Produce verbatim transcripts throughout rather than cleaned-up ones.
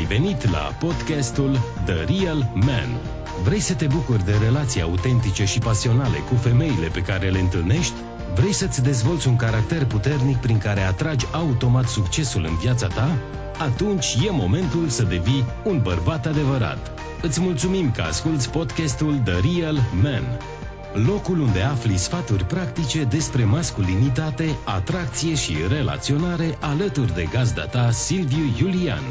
ai venit la podcastul The Real Men. Vrei să te bucuri de relații autentice și pasionale cu femeile pe care le întâlnești? Vrei să-ți dezvolți un caracter puternic prin care atragi automat succesul în viața ta? Atunci e momentul să devii un bărbat adevărat. Îți mulțumim că asculți podcastul The Real Men, locul unde afli sfaturi practice despre masculinitate, atracție și relaționare alături de gazda ta, Silviu Julian.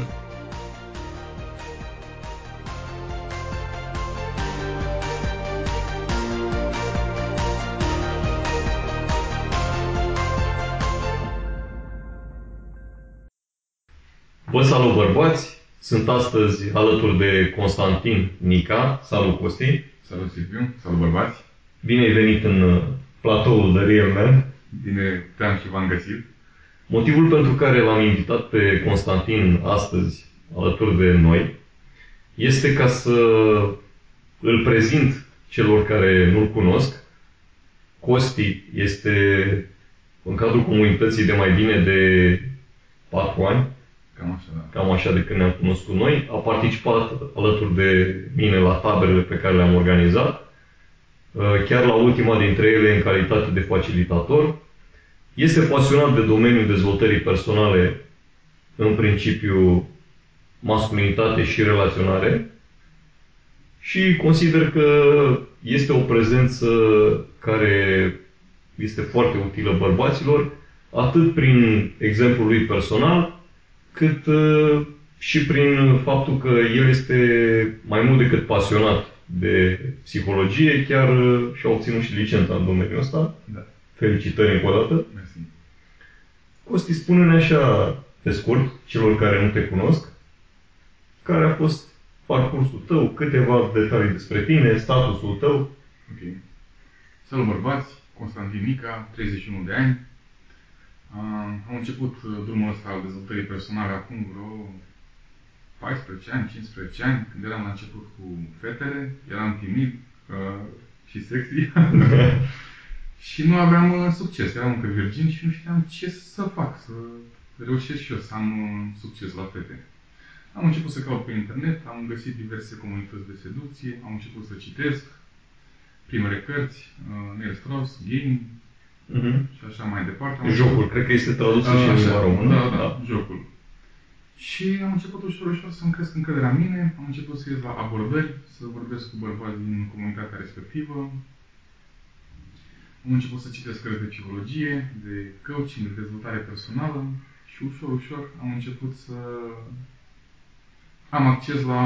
Vă salut, bărbați! Sunt astăzi alături de Constantin Nica. Salut, Costi! Salut, Silviu! Salut, bărbați! Bine ai venit în platoul de Real Men. Bine te-am și v-am găsit. Motivul pentru care l-am invitat pe Constantin astăzi alături de noi este ca să îl prezint celor care nu-l cunosc. Costi este în cadrul comunității de mai bine de patru ani. Cam așa, da. Cam așa de când ne-am cunoscut noi. A participat alături de mine la taberele pe care le-am organizat, chiar la ultima dintre ele în calitate de facilitator. Este pasionat de domeniul dezvoltării personale, în principiu masculinitate și relaționare, și consider că este o prezență care este foarte utilă bărbaților, atât prin exemplul lui personal, cât și prin faptul că el este mai mult decât pasionat de psihologie, chiar și-a obținut și licența în domeniul ăsta. Da. Felicitări încă o dată. Mersi. Costi, spune-ne așa, pe scurt, celor care nu te cunosc, care a fost parcursul tău, câteva detalii despre tine, statusul tău. Ok. Salut, bărbați! Constantin Nica, treizeci și unu de ani. Am început drumul ăsta al dezvoltării personale acum vreo paisprezece ani, cincisprezece ani, când eram la început cu fetele, eram timid uh, și sexy și nu aveam uh, succes, eram încă virgin și nu știam ce să fac, să reușesc și eu să am uh, succes la fete. Am început să caut pe internet, am găsit diverse comunități de seducție, am început să citesc primele cărți, uh, Neil Strauss, Game, uh-huh. și așa mai departe. Am jocul, început... cred că este tradusă și în limba română. Da, da, da, jocul. Și am început ușor, ușor să-mi cresc încrederea în mine, am început să ies la abordări, să vorbesc cu bărbați din comunitatea respectivă. Am început să citesc cărți de psihologie, de coaching, de dezvoltare personală și ușor, ușor am început să am acces la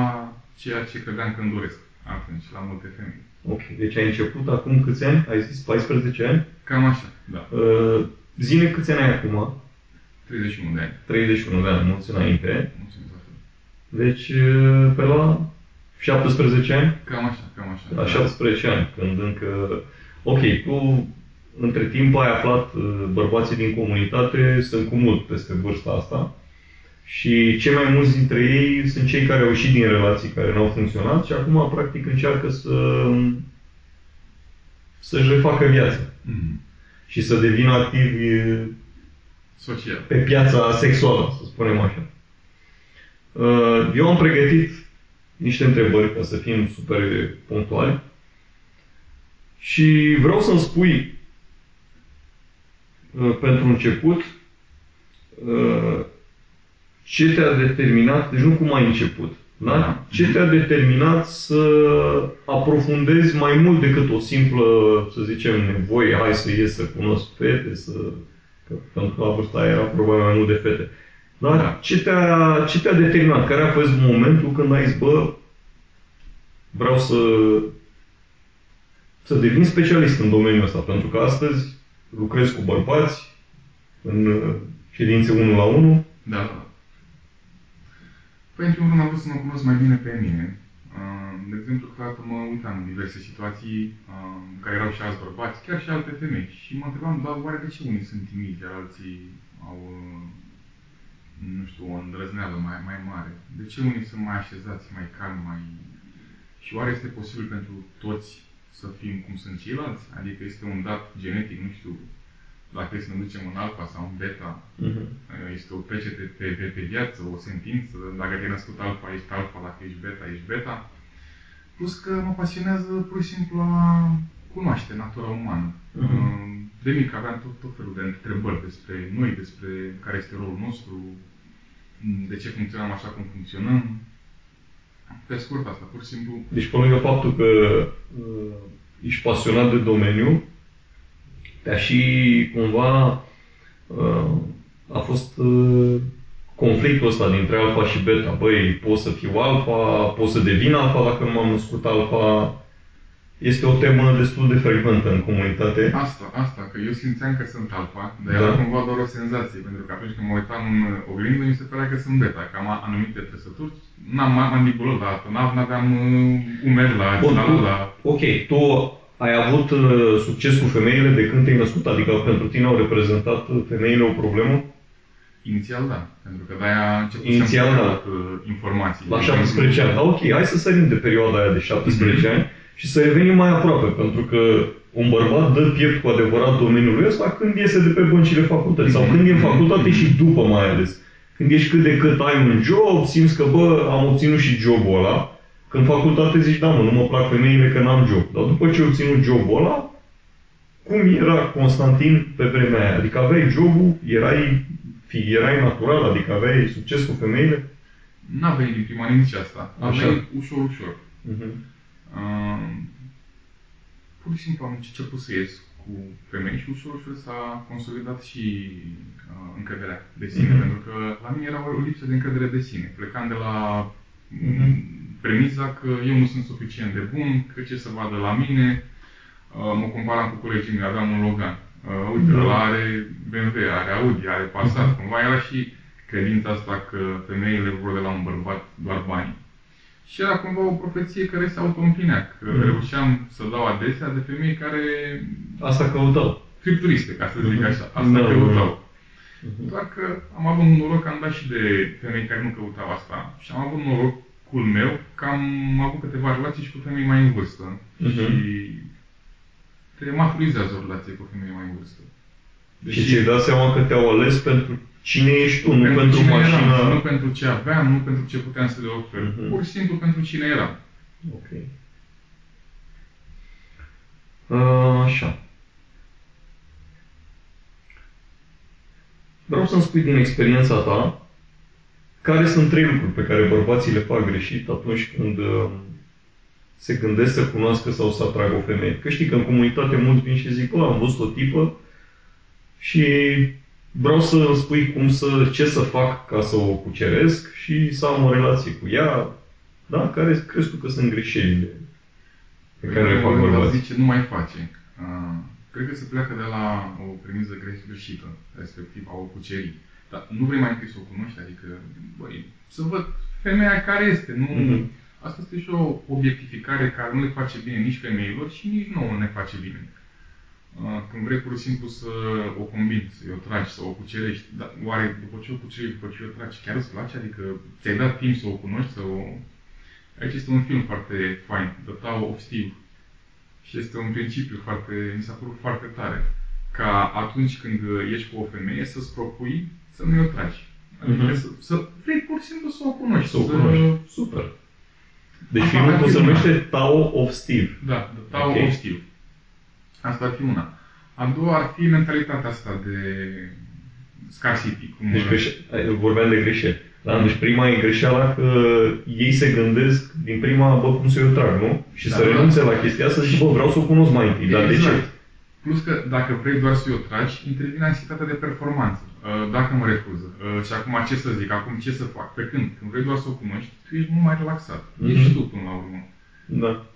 ceea ce credeam că îmi doresc atunci, la multe femei. Ok, deci ai început acum câți ani? Ai zis paisprezece ani? Cam așa, da. Uh, zine câți ani ai acum? treizeci și unu de ani. treizeci și unu de ani, mulți înainte. Mulțumesc. Deci, pe la șaptesprezece ani? Cam așa, cam așa. La șaptesprezece ani, când încă... Ok, tu între timp ai aflat, bărbații din comunitate sunt cu mult peste vârsta asta și cei mai mulți dintre ei sunt cei care au ieșit din relații care nu au funcționat și acum, practic, încearcă să... să-și refacă viața. Mm-hmm. Și să devină activi social, pe piața sexuală, să spunem așa. Eu am pregătit niște întrebări, ca să fim super punctuali, și vreau să-mi spui, pentru început, ce te-a determinat, deci nu cum ai început, da? Ce te-a determinat să aprofundezi mai mult decât o simplă, să zicem, nevoie, hai să ies, să cunosc fete, să... Că, pentru că la vârsta aia era probabil mai mult de fete. Dar da. ce, te-a, ce te-a determinat? Care a fost momentul când ai zis, bă, vreau să, să devin specialist în domeniul ăsta? Pentru că astăzi lucrez cu bărbați în ședințe unu la unu. Da. Păi, în primul rând, am vrut să mă cunosc mai bine pe mine. De exemplu, câteodată mă uitam în diverse situații care erau și alți bărbați, chiar și alte femei. Și mă întrebam, dar oare de ce unii sunt timizi, iar alții au, nu știu, o îndrăzneală mai, mai mare? De ce unii sunt mai așezați, mai calmi, mai... Și oare este posibil pentru toți să fim cum sunt ceilalți? Adică este un dat genetic, nu știu, la care să ne ducem un alfa sau un beta. Uh-huh. Este o trecere pe, pe, pe viață, o sentință. Dacă te-ai născut alfa, ești alfa. Dacă ești beta, ești beta. Plus că mă pasionează pur și simplu a cunoaște natura umană. Uh-huh. De mic aveam tot, tot felul de întrebări despre noi, despre care este rolul nostru, de ce funcționăm așa cum funcționăm. Pe scurt asta, pur și simplu... Deci, pe lângă faptul că uh, ești pasionat de domeniu, dar și cumva uh, a fost uh, conflictul ăsta dintre alfa și beta. Băi, pot să fiu alfa, pot să devin alfa dacă m-am născut alfa. Este o temă destul de frecventă în comunitate. Asta, asta, că eu simțeam că sunt alfa, dar da. Era cumva doar o senzație, pentru că atunci când mă uitam în oglindă, mi se părea că sunt beta, că am anumite trăsături, n-am mandibulă la altă, n-aveam umeri la... Bun, la, tu, la... Ok, tu ai avut succes cu femeile de când te-ai născut, adică pentru tine au reprezentat femeile o problemă? Inițial da, pentru că de-aia început Inițial, să-mi da. informații. La șaptesprezece ani, da, ok, hai să sărim de perioada aia de șaptesprezece ani. Și să revenim mai aproape, pentru că un bărbat dă piept cu adevărat domeniul ăsta când iese de pe băncile facultății sau când e în facultate și după mai ales. Când ești cât de cât ai un job, simți că bă, am obținut și jobul ăla. Când facultate zici, da mă, nu mă plac femeile că n-am job. Dar după ce ai obținut jobul ăla, cum era Constantin pe vremea aia? Adică aveai jobul, erai, erai natural, adică aveai succes cu femeile? N-a venit din prima nici asta. A venit ușor, ușor. Uh-huh. Uh, pur și simplu am început să ies cu femei și ușor, ușor s-a consolidat și uh, încrederea de sine, mm-hmm. pentru că la mine era o lipsă de încredere de sine. Plecam de la mm-hmm. premisa că eu nu sunt suficient de bun, că ce să vadă la mine, uh, mă comparam cu colegii mei, aveam un Logan, uh, uite, mm-hmm. ăla are B M W, are Audi, are Passat, mm-hmm. cumva era și credința asta că femeile vor de la un bărbat doar bani. Și era cumva o profeție care se auto-împlinea, că mm. reușeam să dau adesea de femei care... Asta căutau. Scripturiste, ca să zic mm-hmm. așa. Asta no, căutau. Mm-hmm. Doar că am avut un noroc, am dat și de femei care nu căutau asta. Și am avut norocul meu că am avut câteva relații și cu femei mai în vârstă. Mm-hmm. Și te maturizează o relație cu femei mai în vârstă. Deși... Și ți-ai dat seama că te-au ales pentru... Cine ești tu? Nu pentru, pentru mașina... Eram, nu pentru ce aveam, nu pentru ce puteam să le ofer. Uh-huh. Pur și simplu pentru cine eram. Ok. A, așa. Vreau să-mi spui din experiența ta care sunt trei lucruri pe care bărbații le fac greșit atunci când se gândesc să cunoască sau să atragă o femeie. Că știi că în comunitate mulți vin și zic, bă, am văzut o tipă și... Vreau să îmi spui cum să, ce să fac ca să o cuceresc și să am o relație cu ea, da? Care crezi tu că sunt greșelile pe care le fac bărbații? Zice, nu mai face. Uh, cred că se pleacă de la o premisă greșită, respectiv a o cuceri. Dar nu vrei mai întâi să o cunoști, adică, băi, să văd femeia care este, nu... Uh-huh. Asta este și o obiectificare care nu le face bine nici femeilor și nici nouă ne face bine. Când vrei pur și simplu să o convinți, să o tragi, să o cucerești, dar oare după ce o cucerești, după ce o tragi, chiar îți place? Adică ți-ai dat timp să o cunoști, să o... Aici este un film foarte fain, The Tao of Steve. Și este un principiu foarte, mi s-a părut foarte tare. Ca atunci când ești cu o femeie, să-ți propui să nu o tragi. Adică uh-huh. să, să vrei pur și simplu să o cunoști. Să o cunoști. Să... Super. Deci asta filmul se numește Tao of Steve. Da, The Tao okay. of Steve. Asta ar fi una. A doua ar fi mentalitatea asta de scarcity. Cum deci greșe... vorbeam de greșeli. Da? Deci prima e greșeala că ei se gândesc din prima, bă, cum să o trag, nu? Și da, să da. renunțe la chestia asta și, bă, vreau să o cunosc mai întâi. Dar exact. De ce? Plus că dacă vrei doar să o tragi, intervine anxietatea de performanță. Dacă mă refuză. Și acum ce să zic? Acum ce să fac? Pe când? Când vrei doar să o cunoști, tu ești mult mai relaxat. Mm-hmm. Ești tu până la urmă. Da.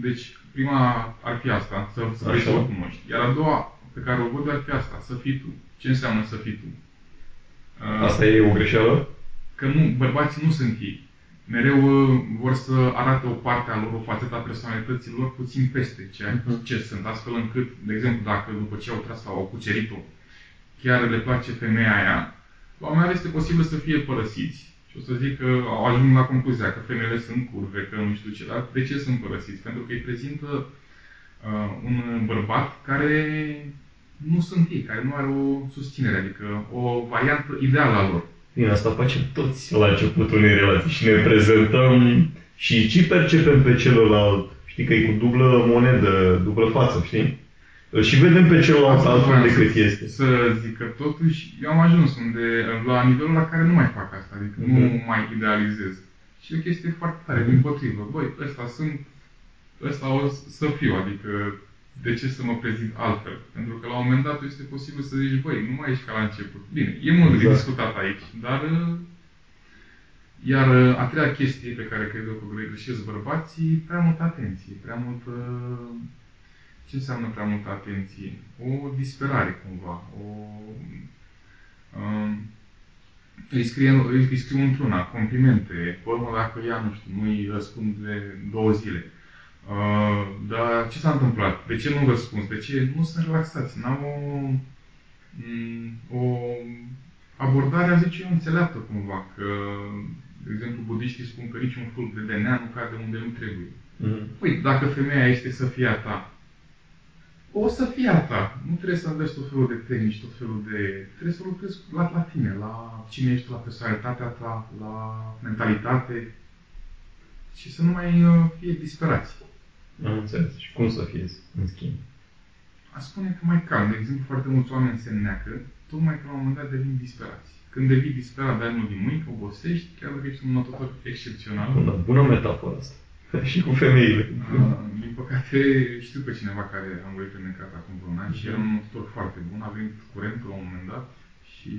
Deci, prima ar fi asta, să, să vrei să o cunoști. Iar a doua pe care o văd ar fi asta, să fii tu. Ce înseamnă să fii tu? Asta uh, e o greșeală? Că nu, bărbații nu sunt ei. Mereu uh, vor să arate o parte a lor, o fațetă a personalității lor puțin peste ceea uh-huh. ce sunt. Astfel încât, de exemplu, dacă după ce au tras sau au cucerit-o, chiar le place femeia aia, la un moment dat este posibil să fie părăsiți. Și o să zic că ajung la concluzia că femeile sunt curve, că nu știu ce, dar de ce sunt părăsiți? Pentru că îi prezintă uh, un bărbat care nu sunt ei, care nu are o susținere, adică o variantă ideală a lor. Bine, asta facem toți la începutul unei relații și ne prezentăm și ce percepem pe celălalt, știi că e cu dublă monedă, dublă față, știi? Și vedem pe celălalt altfel decât este. Să zic că totuși eu am ajuns unde, la nivelul la care nu mai fac asta, adică mm-hmm. nu mai idealizez. Și e o chestie foarte tare, dimpotrivă. Băi, ăsta sunt, ăsta o să fiu, adică de ce să mă prezint altfel? Pentru că la un moment dat este posibil să zici, băi, nu mai ești ca la început. Bine, e mult exact. de discutat aici, dar... Iar a treia chestie pe care cred eu că le greșesc bărbații, prea multă atenție, prea multă... Ce înseamnă prea multă atenție? O disperare, cumva. O, um, îi, scrie, îi scriu într-una, complimente, formă dacă ea, nu știu, nu îi răspund de două zile. Uh, dar ce s-a întâmplat? De ce nu răspuns? De ce nu sunt relaxați? N-am o, o abordare, a zice eu, înțeleaptă, cumva. Că, de exemplu, budiștii spun că niciun fulg de denea nu cade unde nu trebuie. Uh-huh. Păi, dacă femeia este să fie a ta, o să fie a ta. Nu trebuie să înveți tot felul de tehnici, tot felul de... Trebuie să lucrezi la, la tine, la cine ești, la personalitatea ta, la mentalitate. Și să nu mai fie disperați. Am înțeles. Și cum să fie, în schimb? Aș spune că mai calm. De exemplu, foarte mulți oameni se neacă, tocmai că la un moment dat devin disperați. Când devii disperat de unul din mâini, obosești, chiar dacă ești un notător excepțional. Bună, bună metaforă asta. Și cu femeile. A, din păcate, știu pe cineva care am vorbit în mercat acum vreun an și era un notător foarte bun, a venit curent la un moment dat și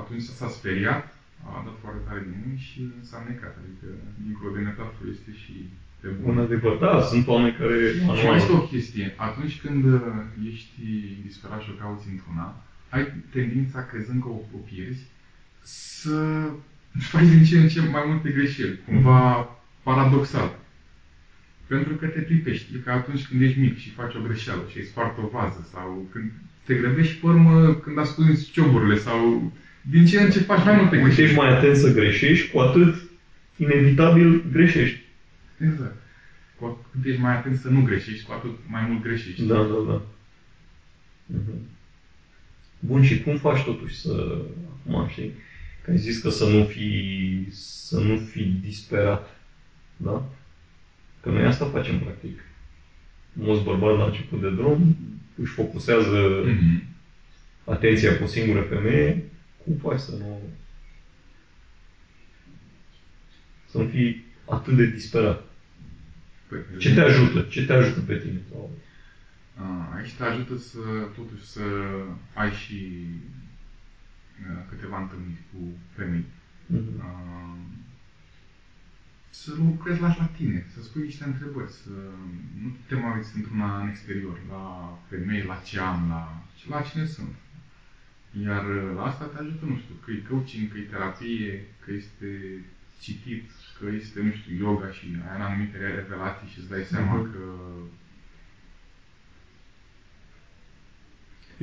atunci s-a speriat, a dat foarte tare din mâini și s-a necat. Adică, dincolo de metaforă, este și pe bun. Bun, adevărat, da, sunt oameni care... Și mai este o chestie. Atunci când ești disperat și o cauți într-una, ai tendința, crezând că o, o pierzi, să faci din ce în ce mai multe greșeli. Cumva... paradoxal. Pentru că te pripești. E ca atunci când ești mic și faci o greșeală și ai spart o vază sau când te grăbești pe urmă când ascunzi cioburile sau din ce în ce faci mai multe greșeli. Ești mai atent să greșești, cu atât inevitabil greșești. Exact. Cu cât ești mai atent să nu greșești, cu atât mai mult greșești. Da, da, da. Bun, și cum faci totuși să... Acum, știi? Că ai zis că să nu fii, să nu fii disperat. Da? Că noi asta facem, practic. Mulți bărbați la început de drum își focusează mm-hmm. atenția pe o singură femeie. Cum faci să nu... să nu fii atât de disperat? Păi, ce te ajută? Ce te ajută pe tine? A, aici te ajută să, totuși, să ai și câteva întâlniri cu femei. Mm-hmm. A, să lucrezi la, la tine, să spui niște întrebări, să nu te mai uiți într-una în exterior, la femei, la ce am, la, la cine sunt. Iar la asta te ajută, nu știu, că-i coaching, că-i terapie, că este citit, că este, nu știu, yoga și ai în anumite revelații și îți dai seama mm-hmm. că...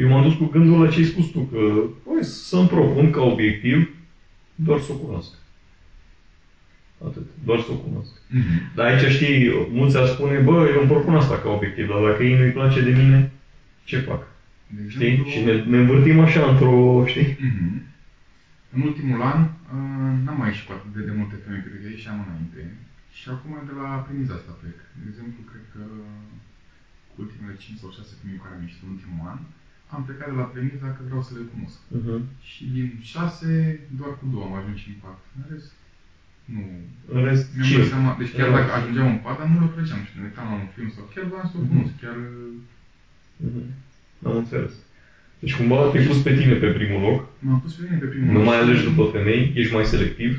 Eu m-am dus cu gândul la ce ai spus tu, că bă, să-mi propun ca obiectiv doar să o cunosc. Atât. Doar să o cunosc. Mm-hmm. Dar aici, știi, mulți ar spune, bă, eu îmi propun asta ca obiectiv, dar dacă ei nu-i place de mine, ce fac? Deci, știi? Într-o... Și ne, ne învârtim așa într-o, știi? Mm-hmm. În ultimul an n-am mai ieșit cu atât de, de multe femei, cred că ieșeam înainte. Și acum de la primiza asta plec. De exemplu, cred că cu ultimele cinci sau șase femei care am ieșit în ultimul an, am plecat de la primiza că vreau să le cunosc. Mm-hmm. Și din șase, doar cu două am ajuns în pat. În rest, nu. În rest, mi-am dat seama, deci chiar dacă ajungeam în pat, dar nu le plăceam și ne uitam la un film sau chiar vreau să o cunosc, chiar... Mm-hmm. Am înțeles. Deci cumva te-ai pus pe tine pe primul loc. M-am pus pe tine pe primul loc. Nu mai alegi după femei, ești mai selectiv.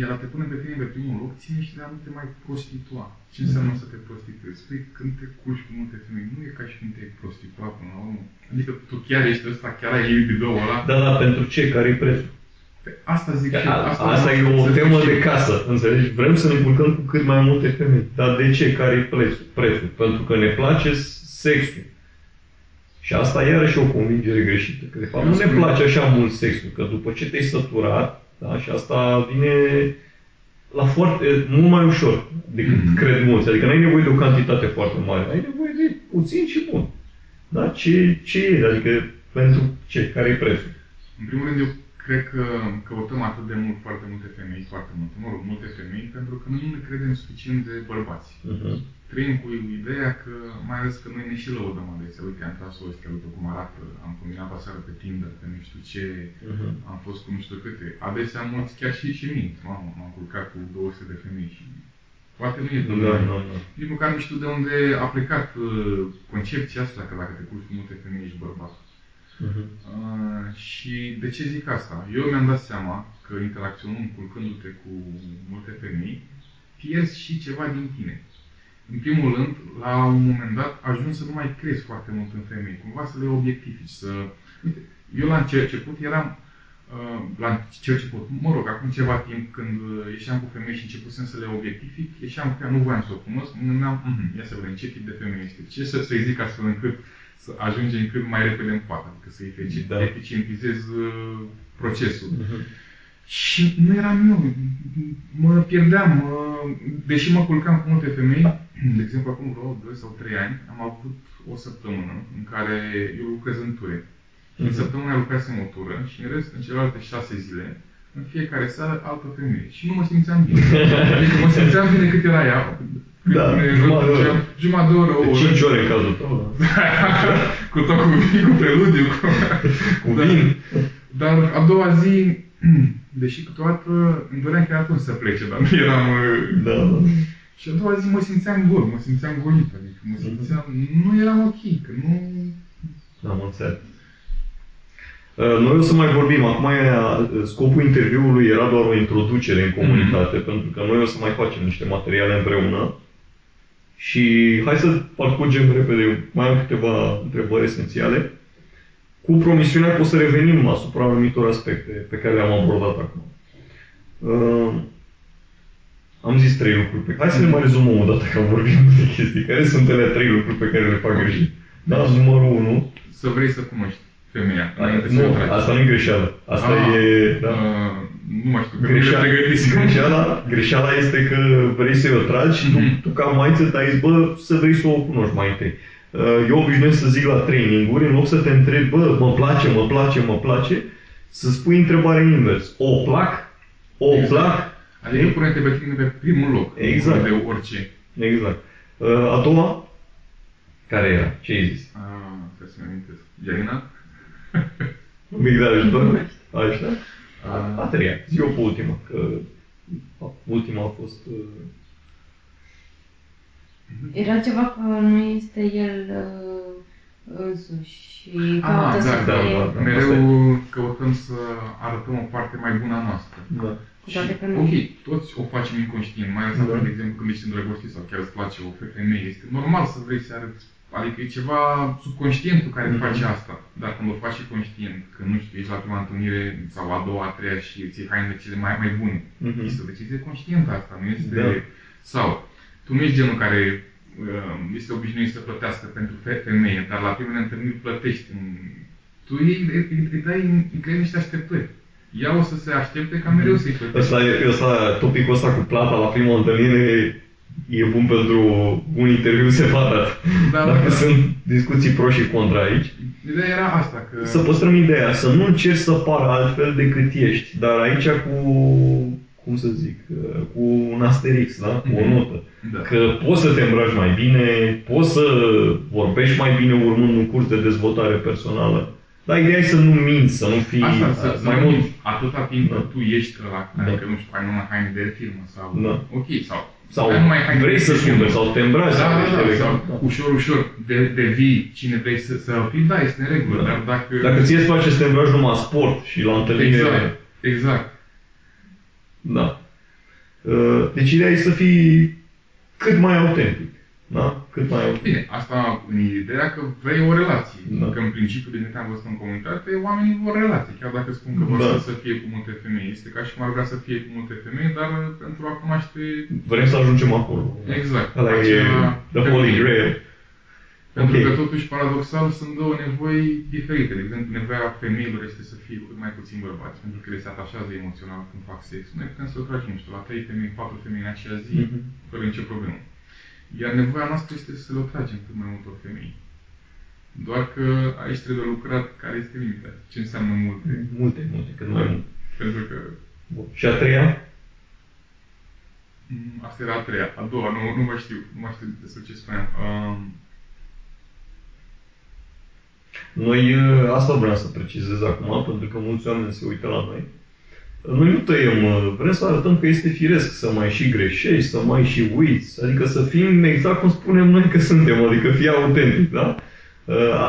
Iar a te pune pe tine pe primul loc, ține și de a nu te mai prostitua. Ce înseamnă mm-hmm. să te prostituezi? Păi când te culci cu multe femei, nu e ca și când te-ai prostitua până la urmă. Adică tu chiar ești ăsta, chiar ai libido-ul ăla. Da, da, pentru ce? Care-i prețul? Asta zic că, și asta, asta e o temă de casă, înțelegi? Vrem să ne culcăm cu cât mai multe femei. Dar de ce? Care e prețul? prețul? Pentru că ne place sexul. Și asta iarăși o convingere greșită. Că de fapt nu ne place așa mult sexul, că după ce te-ai săturat, da? Și asta vine la foarte, mult mai ușor decât mm-hmm. cred mulți. Adică nu ai nevoie de o cantitate foarte mare, ai nevoie de puțin și bun. Da? Ce, ce e? Adică pentru ce? Care e prețul? În primul rând, eu cred că căutăm atât de mult, foarte multe femei, foarte multe, mă rog, multe femei, pentru că noi nu ne credem suficient de bărbați. Uh-huh. Trăim cu ideea că, mai ales că noi ne și lăudăm adesea. Uite, am tras-o ăstea, uite cum arată, am combinat aseară pe Tinder, pe nu știu ce, uh-huh. am fost cu nu știu câte. Adesea mulți chiar și, și mint. Mamă, m-am culcat cu două sute de femei și... Poate nu e domnul. Da, da, da. Nici măcar nu știu de unde a plecat uh, concepția asta, că dacă te culci cu multe femei, ești bărbat. Uh-huh. Uh, și de ce zic asta? Eu mi-am dat seama că interacționând, culcându-te cu multe femei, pierzi și ceva din tine. În primul rând, la un moment dat, ajungi să nu mai crezi foarte mult în femei. Cumva să le obiectifici, să... Uite, eu la început eram... La cerceput, mă rog, acum ceva timp când ieșeam cu femei și începusem să le obiectific, ieșeam cu ea, nu voiam să o cunosc, mă gândeam, ia să vedem ce tip de femeie este, ce să, să-i zic astfel încât să ajungem cât mai repede în pat, adică să-i da. eficientizez uh, procesul. Uh-huh. Și nu eram eu, mă pierdeam, mă... deși mă culcam cu multe femei, de exemplu acum vreo doi sau trei ani, am avut o săptămână în care eu lucrez în ture. În săptămâna lucrasem o tură și în rest, în celelalte șase zile, în fiecare seară, altă femeie. Și nu mă simțeam bine. Adică mă simțeam bine cât era ea. Da, jumătate de oră, o oră. De cinci ore, cazul tău. Cu tot cu vin, cu preludiu, cu, cu vin. Dar, dar a doua zi, deși câteodată îmi doream chiar atunci să plece, dar nu eram... Da, da. Și a doua zi mă simțeam gol, mă simțeam golit. Adică mă simțeam... Nu eram ok, că nu... Am înțeles. Noi o să mai vorbim. Acum scopul interviului era doar o introducere în comunitate, mm-hmm. pentru că noi o să mai facem niște materiale împreună. Și hai să parcurgem repede, mai am câteva întrebări esențiale, cu promisiunea că o să revenim asupra anumitor aspecte pe care le-am abordat acum. Uh, am zis trei lucruri pe care... Hai să le mai rezumăm o dată că am vorbit de chestii. Care sunt ele trei lucruri pe care le fac greșit? Da, numărul unu. Să vrei să cunoști. Femeia. A, nu, asta nu e greșeală. Asta a, e... Da. A, nu mai știu, greșeala, greșeala, greșeala este că vrei să-i o tragi și mm-hmm. tu, tu ca maiță te-ai bă, să vrei să o cunoști mai întâi. Eu obișnuiesc să zic la training-uri, în loc să te întrebi, bă, mă place, mă place, mă place, să spui întrebarea invers. O plac? O exact. plac? Adică pune-te pe tine pe primul loc. Exact. De orice. Exact. A doua? Care era? Ce ai zis? A, trebuie să-mi amintesc. Iarina? Mic de ajutor, așa? A, a treia, zi eu pe ultima, că ultima a fost... Era ceva că nu este el însuși și caută să fie... Da, da, mereu căutăm să arătăm o parte mai bună a noastră. Da. Și, ok, toți o facem inconștient, mai ales, da. de exemplu, când ești îndrăgostit sau chiar îți place o femeie, este normal să vrei să arăți. Adică e ceva subconștientul care mm-hmm. face asta. Dar când o faci și conștient, că nu știu, ești la prima întâlnire sau a doua, a treia și îți iei hainele cele mai, mai bune. Mm-hmm. Este o decizie conștientă asta, nu este... Da. Sau, tu nu ești genul care este obișnuit să plătească pentru femeie, dar la primele întâlniri plătești. Tu îi, îi dai, îi creezi niște așteptări. Ea o să se aștepte ca mereu să-i plătești. Asta, topicul ăsta cu plata la prima întâlnire, e bun pentru un interviu separat. Da, Dacă da. sunt discuții pro și contra aici. Ideea era asta, că... Să păstrăm ideea, să nu încerci să pară altfel decât ești, dar aici cu, cum să zic, cu un asterix, da? Cu o notă. Da. Că poți să te îmbraci mai bine, poți să vorbești mai bine urmând un curs de dezvoltare personală. Dar ideea e să nu minți, să nu fii... Asta, să, a, să mai nu mult... Atâta timp da. că tu ești ăla, adică, da. nu știu, ai numai haine de firmă sau... Da. Ok, sau... Sau vrei să scumperi, sau te îmbraci, da, da, da, sau da. ușor, ușor devii de cine vrei să, să fii, da, este în regulă, da. dar dacă... Dacă ție îți place să te îmbraci numai sport și la întâlnire... Exact, exact. Da. Deci ideea e să fii cât mai autentic, da? Cât mai autentic. Bine, asta în ideea că vrei o relație, da. că în principiu, din câte am văzut în comunitate, oamenii vor relație, chiar dacă spun că vor da. să fie cu multe femei. Este ca și cum ar vrea să fie cu multe femei, dar pentru a cunoaște... Vrem să ajungem acolo. Exact. Ala e the holy grail. Pentru okay. că, totuși, paradoxal, sunt două nevoi diferite. De exemplu, nevoia femeilor este să fie cât mai puțin bărbați, pentru că le se atașează emoțional când fac sex. Noi putem să o tragem, nu știu, la trei femei, patru femei în acea zi, mm-hmm. fără nicio problemă. Iar nevoia noastră este să le tragem cât mai multor femei. Doar că aici trebuie lucrat care este limita. Ce înseamnă multe? Multe, multe, cât mai mult. Pentru că... Bun. Și a treia? Asta era a treia. A doua, nu, nu mai știu. Nu mai știu despre ce spuneam. Um... Noi, asta vreau să precizez acum, pentru că mulți oameni se uită la noi. Noi nu tăiem, vrem să arătăm că este firesc să mai și greșești, să mai și uiți, adică să fim exact cum spunem noi că suntem, adică fii autentic, da?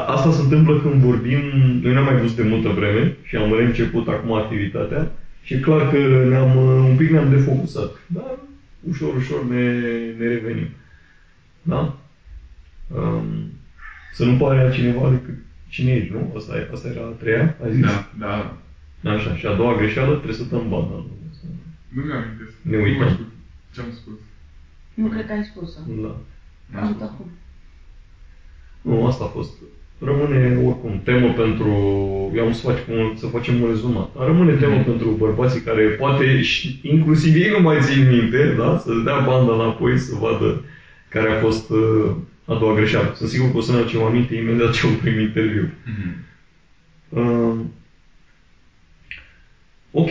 Asta se întâmplă când vorbim, noi n-am mai văzut de multă vreme și am reînceput acum activitatea și e clar că ne-am, un pic ne-am defocusat, dar ușor, ușor ne, ne revenim, da? Să nu pare a cineva decât cine ești, nu? Asta, asta era a treia, ai zis? Da, da. Așa, și a doua greșeală, trebuie să dăm banda. Nu mi-am amintesc. Ne uităm. Nu știu ce-am spus. Nu cred că ai spus-o. Da. Am uitat cum. Nu, asta a fost. Rămâne oricum temă pentru... I-am să, fac, să facem un rezumat. Dar rămâne temă pentru bărbații care poate, și, inclusiv ei nu mai țin minte, da? Să dea banda înapoi, să vadă care a fost a doua greșeală. Sunt sigur că o să ne aducem aminte imediat ce vom primi interviu. Mm-hmm. Uh, Ok.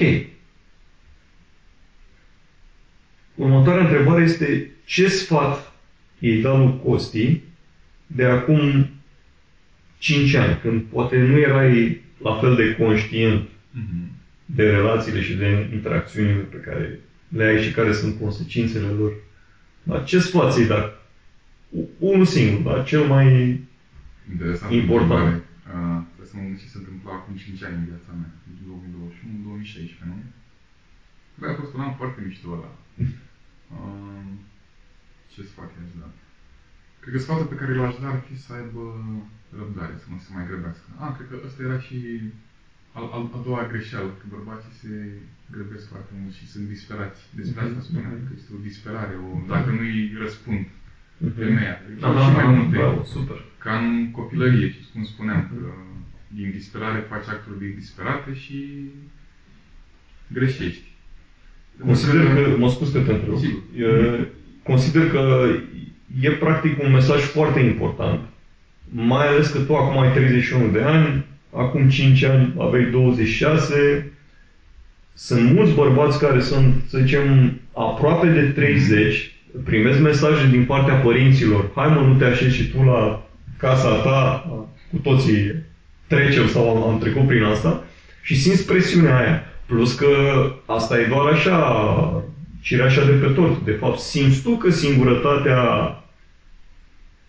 Următoarea întrebare este ce sfat i-ai dat lui Costi de acum cinci ani, când poate nu erai la fel de conștient mm-hmm. de relațiile și de interacțiunile pe care le ai și care sunt consecințele lor. Dar ce sfat ți-ai dat? Unul singur, dar cel mai interesant important. Trebuie să mă gândesc ce se întâmplă acum cinci ani în viața mea, în două mii douăzeci și unu două mii șaisprezece, nu? Băi, a fost un an foarte mișto ăla. Uh, ce sfat i-aș da? Cred că sfatul pe care l-aș da ar fi să aibă răbdare, să nu se mai grăbească. Ah, cred că ăsta era și al, al, a doua greșeală, că bărbații se grăbesc foarte mult și sunt disperați. Despre asta spuneam, că este o disperare, o, dacă nu-i răspund. Femeia. Da, da, și mai multe. Bravo, super. Ca în copilărie, cum spuneam, că din disperare faci acturi din disperate și greșești. Consider că, că mă scuze pentru eu, consider că e practic un mesaj foarte important, mai ales că tu acum ai treizeci și unu de ani, acum cinci ani aveai douăzeci și șase, sunt mulți bărbați care sunt, să zicem, aproape de treizeci, primesc mesaje din partea părinților. Hai mă, nu te așezi și tu la casa ta, cu toții trecem sau am, am trecut prin asta și simți presiunea aia. Plus că asta e doar așa, cireașa de pe tort. De fapt, simți tu că singurătatea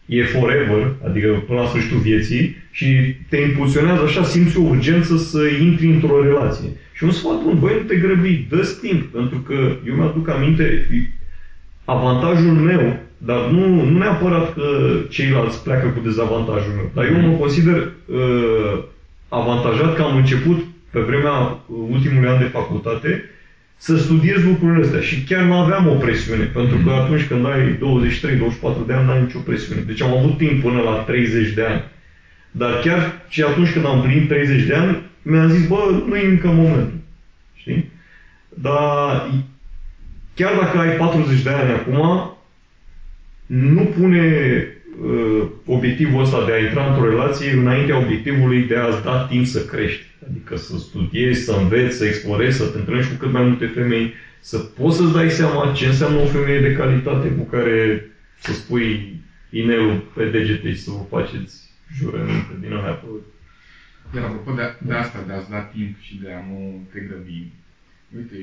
e forever, adică până la sfârșitul vieții și te impulsionează așa, simți o urgență să intri într-o relație. Și un sfat bun, băi, nu te grăbi, dă-ți timp, pentru că eu mi-aduc aminte, avantajul meu, dar nu, nu neapărat că ceilalți pleacă cu dezavantajul meu, dar eu mă consider uh, avantajat că am început pe vremea ultimului an de facultate să studiez lucrurile astea și chiar nu aveam o presiune, pentru că atunci când ai douăzeci și trei douăzeci și patru de ani n-ai nicio presiune. Deci am avut timp până la treizeci de ani. Dar chiar și atunci când am plinit treizeci de ani, mi-am zis, bă, nu-i încă momentul. Știi? Dar... Chiar dacă ai patruzeci de ani acum, nu pune uh, obiectivul ăsta de a intra într-o relație înaintea obiectivului de a-ți da timp să crești. Adică să studiezi, să înveți, să explorezi, să te întâlnești cu cât mai multe femei, să poți să-ți dai seama ce înseamnă o femeie de calitate cu care să spui inelul pe degete și să vă faceți jurăminte din alea pe... Iar apropo de, de asta, de a-ți da timp și de a nu te grăbi, uite,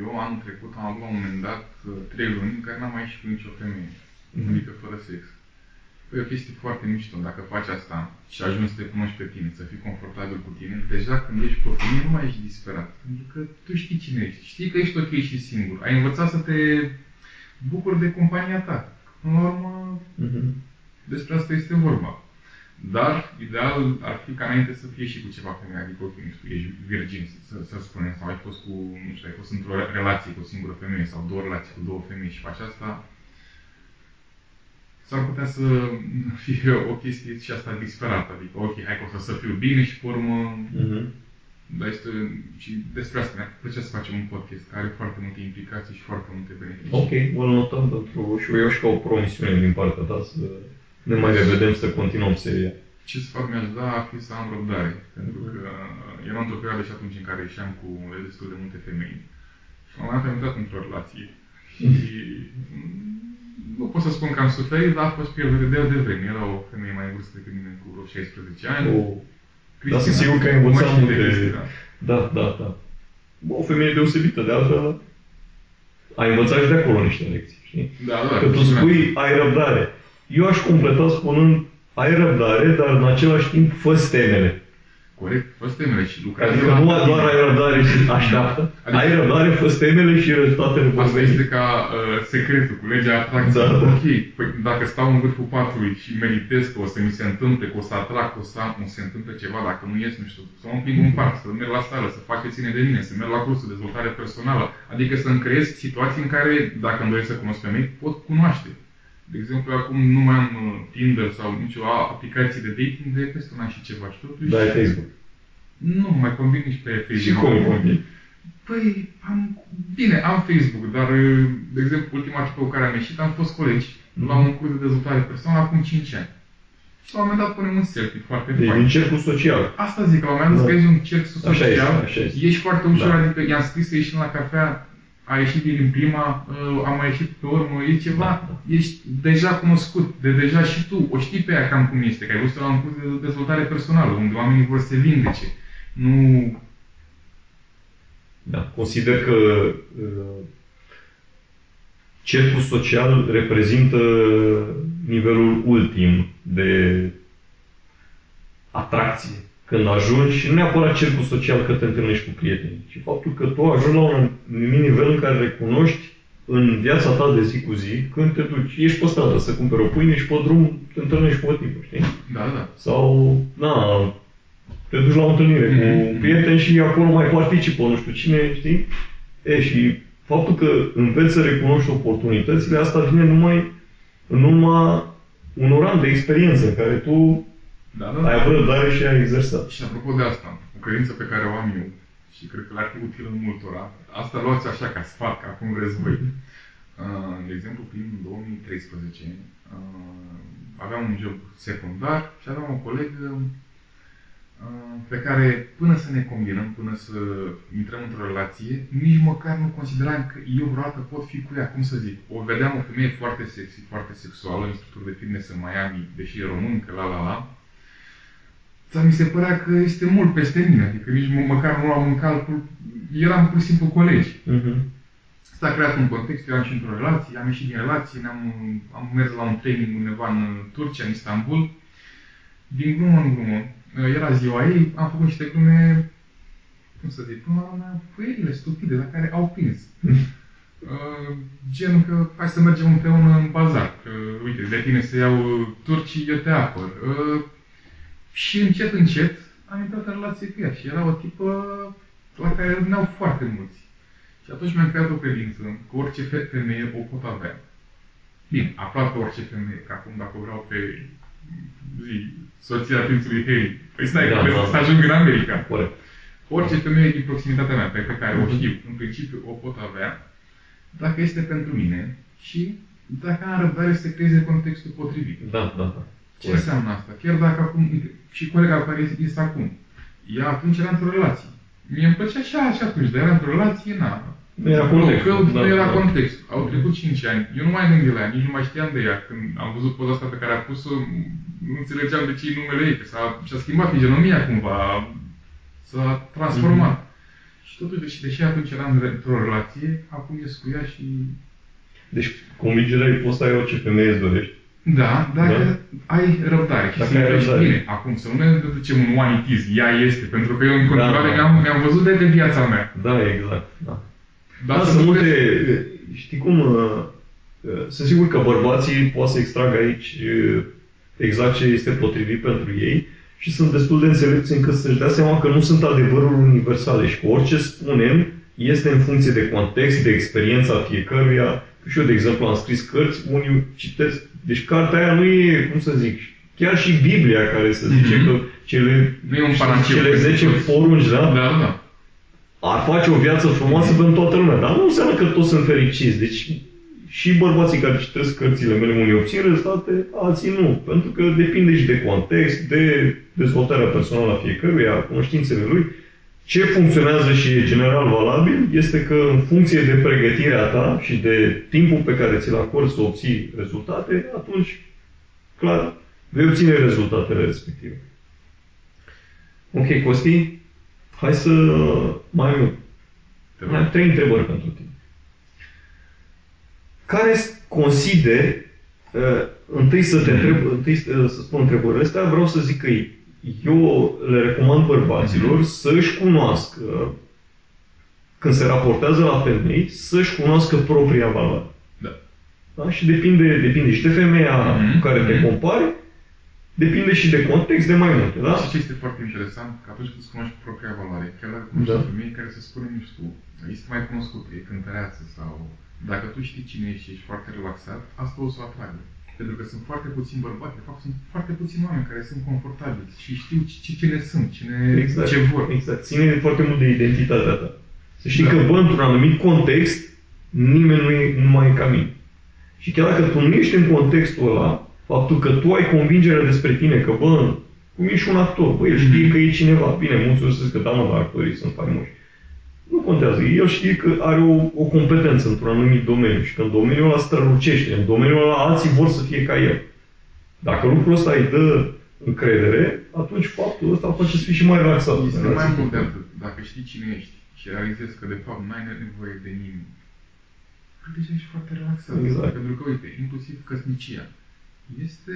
eu anul trecut am avut la un moment dat trei luni în care n-am mai ieșit cu nicio femeie, mm-hmm. adică fără sex. Păi, e o chestie foarte mișto, dacă faci asta și ajungi să te cunoști pe tine, să fii confortabil cu tine, deja când ești cu o femeie nu mai ești disperat, pentru că tu știi cine ești, știi că ești ok și singur, ai învățat să te bucuri de compania ta. În urmă, mm-hmm. despre asta este vorba. Dar ideal ar fi ca înainte să fie și cu ceva femeie, adică ok, nu știu, ești virgin, să, să spunem, sau ai fost, cu, nu știu, ai fost într-o relație cu o singură femeie sau două relații cu două femei și faci asta, s-ar putea să fie o chestie și asta disperată, adică ok, hai că o să fiu bine și pe urmă, uh-huh. dar este, și despre asta ne-ar plăcea să facem un podcast care are foarte multe implicații și foarte multe beneficii. Ok, vă notăm pentru și eu și ca o promisiune din partea ta să... Ne mai revedem să continuăm seria. ce sfat mi-aș da ar fi să am răbdare. Pentru că eram într-o perioadă și atunci în care ieșeam cu destul de multe femei. Și la un moment dat am intrat într-o relație. Și nu pot să spun că am suferit, dar a fost pierdere de vreme. Era o femeie mai vârstă decât mine, cu vreo șaisprezece ani. Oh. Cristina, dar sigur că ai învățat multe. De... Da, da, da. O femeie deosebită, de altfel ai învățat și de acolo niște lecții, știi? Da, da. Că tu spui, ai răbdare. Eu aș completa spunând, ai răbdare, dar în același timp fă-ți temele. Corect, fă-ți temele și lucrează. Adică nu doar ai răbdare și așteaptă. Adică ai răbdare, fă-ți temele și rezultatele vor veni. Asta este ca uh, secretul cu legea atracției. Da, ok, păi, dacă stau în vârful patului și meditez că o să mi se întâmple, că o să atrag, că o să am, se întâmplă ceva, dacă nu ies, nu știu, să mă împing în parc, să merg la sală, să fac ce ține de mine, să merg la cursul de dezvoltare personală. Adică să-mi creez situații în care, dacă îmi doresc să cunosc femei, pot cunoaște. De exemplu, acum nu mai am Tinder sau nicio aplicație de dating de peste un an și ceva și totuși... Da, Facebook. Nu, mai convin nici pe Facebook. Și cum convin? Păi, am... bine, am Facebook, dar, de exemplu, ultima tipă cu care am ieșit, am fost colegi. Mm-hmm. La un curs de dezvoltare personală acum cinci ani. Și la un moment dat punem un selfie foarte fain. Deci, un cercul social. Asta zic, la un moment dat da. Îți un cerc social, așa este, așa este. Ești foarte ușor, da. Adică i-am scris să ieșim la cafea. A ieșit din prima, a mai ieșit pe urmă, e ceva, ești deja cunoscut, de deja și tu, o știi pe ea cam cum este, că ai văzut la un curs de dezvoltare personală, unde oamenii vor să se vindece, nu... Da, consider că uh, cercul social reprezintă nivelul ultim de atracție. Când ajungi, și nu neapărat cercul social că te întâlnești cu prieteni, ci faptul că tu ajungi la un nivel în care recunoști în viața ta de zi cu zi, când te duci, ești pe stradă să cumperi o pâine și pe drum te întâlnești cu o tipă, știi? Da, da. Sau, na, te duci la o întâlnire mm-hmm. cu un prieten și acolo mai participă, nu știu cine, știi? E, și faptul că înveți să recunoști oportunitățile, asta vine numai în urma unor ani de experiență în care tu Da, da, da. Ai avut răbdare și ai exersat. Și apropo de asta, o credință pe care o am eu și cred că le-ar fi utilă multora, asta luați așa ca sfat, ca cum vreți voi. De exemplu, prin două mii treisprezece aveam un job secundar și aveam o colegă pe care până să ne combinăm, până să intrăm într-o relație, nici măcar nu consideram că eu vreodată pot fi cu ea, cum să zic. O vedeam o femeie foarte sexy, foarte sexuală, instructor de fitness în Miami, deși e român, că la la la. Dar mi se părea că este mult peste mine, adică nici mă, măcar nu am în calcul, eram pur și simplu colegi. Uh-huh. S-a creat un context, eram și într-o relație, am ieșit din relație, ne-am, am mers la un training undeva în Turcia, în Istanbul. Din glumă în glumă, era ziua ei, am făcut niște glume, cum să zic, până la puierile stupide, la care au prins. Uh, gen că hai să mergem împreună în bazar, că uite, de tine se iau turcii, eu te apăr. Uh, Și încet, încet, am intrat în relație cu ea și era o tipă la care râneau foarte mulți. Și atunci mi-am creat o credință că orice femeie o pot avea. Bine, aproape orice femeie, că acum dacă vreau pe zi, soția prințului Harry, păi stai, da, că da, să da. ajung în America. Corect. Orice femeie din proximitatea mea, pe care mm-hmm. o știu, în principiu o pot avea, dacă este pentru mine și dacă am răbdare să creeze contextul potrivit. Da, da, da. Ce Corect. înseamnă asta? Chiar dacă acum, uite, și colega care este acum, ea atunci era într-o relație. Mie îmi plăcea și așa atunci, dar era într-o relație, na. Nu era contextul. Că, da, nu era da. contextul. Au trecut cinci ani, eu nu mai gândi la ea, nici nu mai știam de ea. Când am văzut poza asta pe care a pus-o, nu înțelegeam de ce e numele ei, că s-a, și-a schimbat fiziognomia cumva, s-a transformat. Mm-hmm. Și totuși, deși, deși atunci eram într-o relație, acum ies cu ea și... Deci, convingerea e poți să ai orice femeie îți dorești. Da, dacă da? ai răbdare și simți bine. Acum să nu ne ducem un one it is, ea este, pentru că eu în continuare da, da. mi-am, mi-am văzut de, de viața mea. Da, exact. Da, da, da sunt multe... Puteți... Știi cum? Uh, uh, sunt sigur că bărbații poate să extragă aici uh, exact ce este potrivit pentru ei și sunt destul de înțelepți încât să-și dea seama că nu sunt adevăruri universale și că orice spunem este în funcție de context, de experiența fiecăruia. Și eu, de exemplu, am scris cărți, unii citesc. Deci cartea aia nu e, cum să zic, chiar și Biblia care se zice mm-hmm. că cele, cele zece porunci, da? Da, da. Ar face o viață frumoasă mm-hmm. pentru toată lumea, dar nu înseamnă că toți sunt fericiți. Deci și bărbații care citesc cărțile mele, unii obțin rezultate, alții nu. Pentru că depinde și de context, de dezvoltarea personală a fiecăruia, a conștiințele lui. Ce funcționează și e general valabil este că în funcție de pregătirea ta și de timpul pe care ți-l acorzi să obții rezultate, atunci, clar, vei obține rezultatele respective. Ok, Costi, hai să mai am mai am trei întrebări pentru tine. Care consider, întâi să te întreb, întâi să spun întrebările astea, vreau să zic că eu le recomand bărbaților să-și cunoască, când se raportează la femei, să-și cunoască propria valoare. Da. Da? Și depinde, depinde și de femeia mm-hmm. cu care te compari, depinde și de context, de mai multe. Da? Și ce este foarte interesant, că atunci când îți cunoști propria valoare, chiar dacă cunoști da. o femeie care se spune nu știu, este mai cunoscută, e cântăreață sau... Dacă tu știi cine ești și ești foarte relaxat, asta o să o atragă. Pentru că sunt foarte puțini bărbați, de fapt sunt foarte puțini oameni care sunt confortabili și știu cine sunt, cine exact, ce vor. Exact. Ține foarte mult de identitatea ta. Să știi da. că, bă, într-un anumit context, nimeni nu, e, nu mai e ca mine. Și chiar dacă tu nu ești în contextul ăla, faptul că tu ai convingerea despre tine că, bă, cum ești un actor, bă, el știe că e cineva. Bine, mulți o să zic că, da, mă, actorii sunt faimoși. Nu contează. El știe că are o, o competență într-un anumit domeniu și că în domeniul ăla strălucește, în domeniul ăla alții vor să fie ca el. Dacă lucrul ăsta îi dă încredere, atunci faptul ăsta face să fii și mai relaxat. Este mai mult de atât. Dacă știi cine ești și realizezi că de fapt n-ai nevoie de nimeni, deja ești foarte relaxat. Exact. Pentru că, uite, inclusiv căsnicia este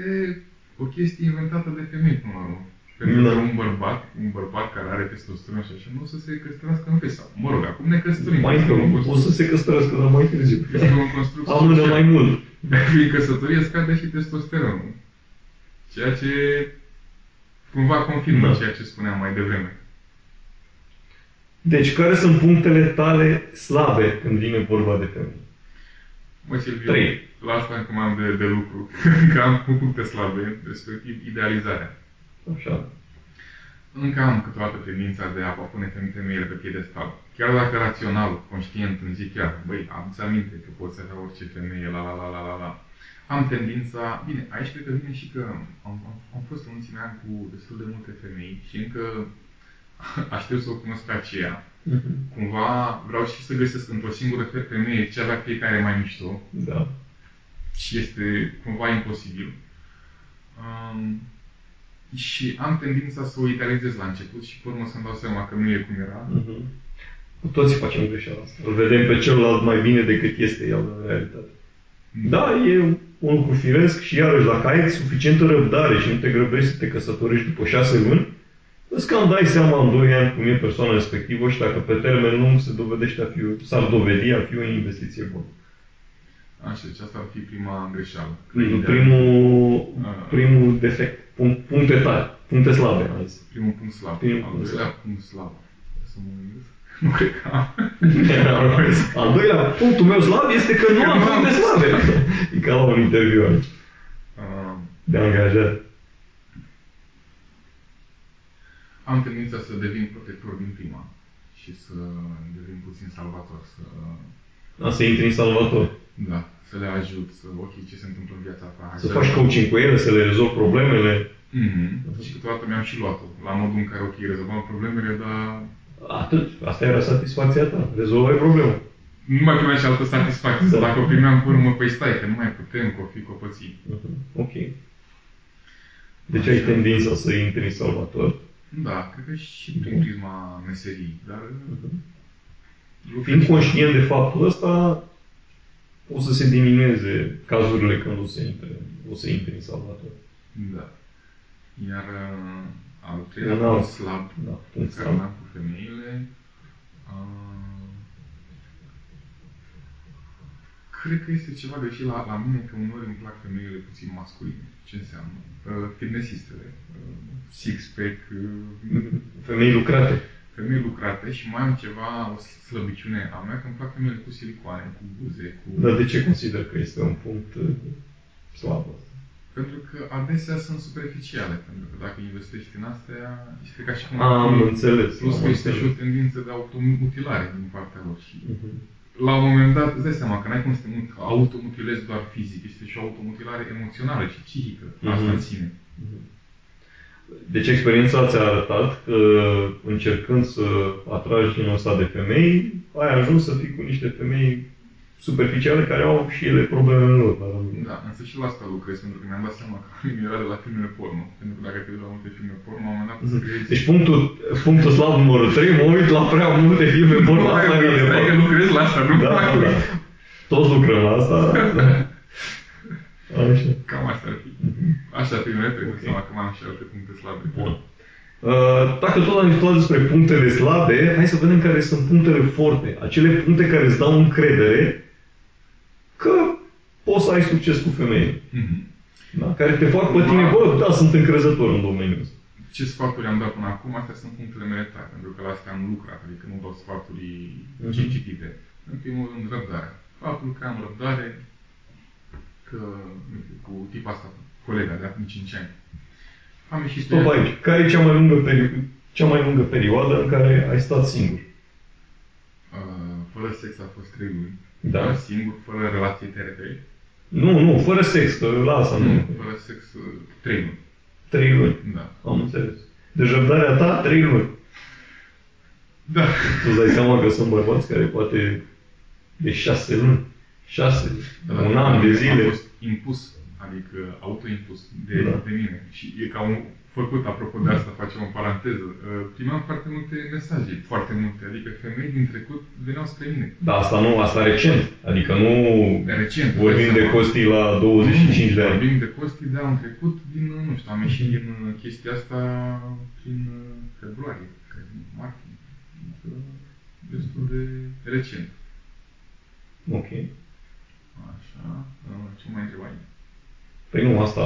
o chestie inventată de femei până la urmă. Pentru că da. un bărbat, un bărbat care are testosteron și așa, nu o să se căsătorească în fesa. Mă rog, acum ne căsătorim. Mai întâi, o să se căsătorească, dar mai târziu. Este o construcție. Amână mai mult. Prin căsătorie scade și testosteronul. Ceea ce cumva confirmă da. ceea ce spuneam mai devreme. Deci, care sunt punctele tale slabe când vine vorba de femei? Mă, Silviu, Trei. la asta încă mai am de, de lucru. Că am puncte slabe, respectiv idealizarea. Așa. Încă am câteodată tendința de a pune femeile pe piedestal. Chiar dacă rațional, conștient, îmi zic chiar, băi, am aminte că poți avea orice femeie, la la la la la la. Am tendința, bine, aici cred că vine și că am, am fost în mulțime ani cu destul de multe femei și încă aștept să o cunosc pe aceea. Uh-huh. Cumva vreau și să găsesc într-o singură femeie ce avea fiecare mai mișto. Da. Și este cumva imposibil. Um, Și am tendința să o idealizez la început și pe urmă să-mi dau seama că nu e cum era. Uh-huh. Cu toți facem greșeala asta. Îl vedem pe celălalt mai bine decât este el în realitate. Mm. Da, e un lucru firesc și iarăși, dacă ai suficientă răbdare și nu te grăbești să te căsătorești după șase luni, îți cam dai seama în doi ani cum e persoana respectivă și dacă pe termen lung se dovedește a fi, s-ar dovedi a fi o investiție bună. Așa, deci asta ar fi prima greșeală. Primul, primul defect. Puncte tari, puncte slabe. Primul punct slab. Primul al doilea punct slab. Să mă gândesc. Nu cred că am. Al doilea, punctul meu slab este că nu am puncte slabe. E ca la un interviu aici. Uh, de angajat. Am tendința să devin protector din prima și să devin puțin salvator. Să... Da, să intri în salvator. Da. Să le ajut, să ok, ce se întâmplă în viața ta. Să faci coaching cu ele, să le rezolvi problemele. Mm-hmm. Și câteodată mi-am și luat-o, la modul în care ok, rezolvam problemele, dar... Atât. Asta era satisfacția ta. Rezolvai problema. Nu mai primeam și altă satisfacție. Da. Dacă o primeam cu urmă, păi stai, că nu mai putem, că o fi cu o pății. Uh-huh. Ok. Deci așa. Ai tendința să intri în salvator. Da, cred că și prin prisma meserii, dar... Uh-huh. Fiind conștient de faptul ăsta, o să se diminueze cazurile când o să intre, o să intre în salvator. Da. Iar uh, al treilea da, punct slab, da, punct care slab. cu femeile, uh, cred că este ceva greșit la, la mine, că uneori îmi plac femeile puțin masculine. Ce înseamnă? Uh, fitnessistele, uh, six-pack, uh, femei lucrate. Femei lucrate și mai am ceva, o slăbiciune a mea, că îmi plac femeile cu silicoane, cu buze, cu... Dar de ce consider că este un punct slab? Pentru că adesea sunt superficiale, pentru că dacă investești în astea, este ca și cum... Am înțeles. Plus că este și o tendință de automutilare din partea lor și uh-huh. la un moment dat îți dai seama că n-ai cum să te automutilezi doar fizic. Este și o automutilare emoțională și psihică. Mm-hmm. Asta în sine. Mm-hmm. Deci experiența ți-a arătat că încercând să atragi genul ăsta de femei, ai ajuns să fii cu niște femei superficiale care au și ele problemele lor. Da, însă și la asta lucrez, pentru că mi-am dat seama că nu era de la filmele porno. Pentru că dacă te duci la multe filme porno, am dat să crezi... Deci punctul, punctul slab numărul trei, mă uit la prea multe filme porno. Nu, asta e de că lucrez la asta, nu? Da, da, da. Toți lucrăm la asta. Da. Așa. Cam asta ar fi. Așa ar fi, nu repede, okay. Seama că mai am și alte puncte slabe. Bun. Uh, dacă tot am discutat despre punctele slabe, hai să vedem care sunt punctele forte. Acele puncte care îți dau încredere că poți să ai succes cu femeile. Mm-hmm. Da? Care te fac pe tine, bă, da, sunt încrezător în domeniul ăsta. Ce sfaturi am dat până acum, astea sunt punctele mele tari, pentru că la astea am lucrat, adică nu dau sfaturi mm-hmm. citite. În primul rând, răbdarea. Faptul că am răbdare că, cu tipa asta, colega de acum cinci ani. Am ieșit Stop aici. aici. Care e cea mai lungă, perio- cea mai lungă perioadă în care ai stat singur? Uh, fără sex a fost trei luni. Da. Fără singur, fără relație T R P. Nu, nu, fără sex, la asta nu. nu. Fără sex, trei luni. trei luni? Da. Am înțeles. Deci răbdarea ta, trei luni. Da. Tu îți dai seama că sunt bărbați care poate de șase luni. șase, da, un an de zile. A fost impus. Adică autoimpus de, da. de mine. Și e ca un făcut, apropo de asta, facem o paranteză. Primeam foarte multe mesaje, foarte multe. Adică femei din trecut veneau spre mine. Da, asta nu, asta recent. Adică nu recent, vorbim de Costi la douăzeci și cinci de ani. Vorbim de Costi de anul trecut, din, nu știu, am ieșit din chestia asta prin februarie, cred, martie. Destul de recent. Ok. Așa, ce mai întrebai? Păi nu, asta,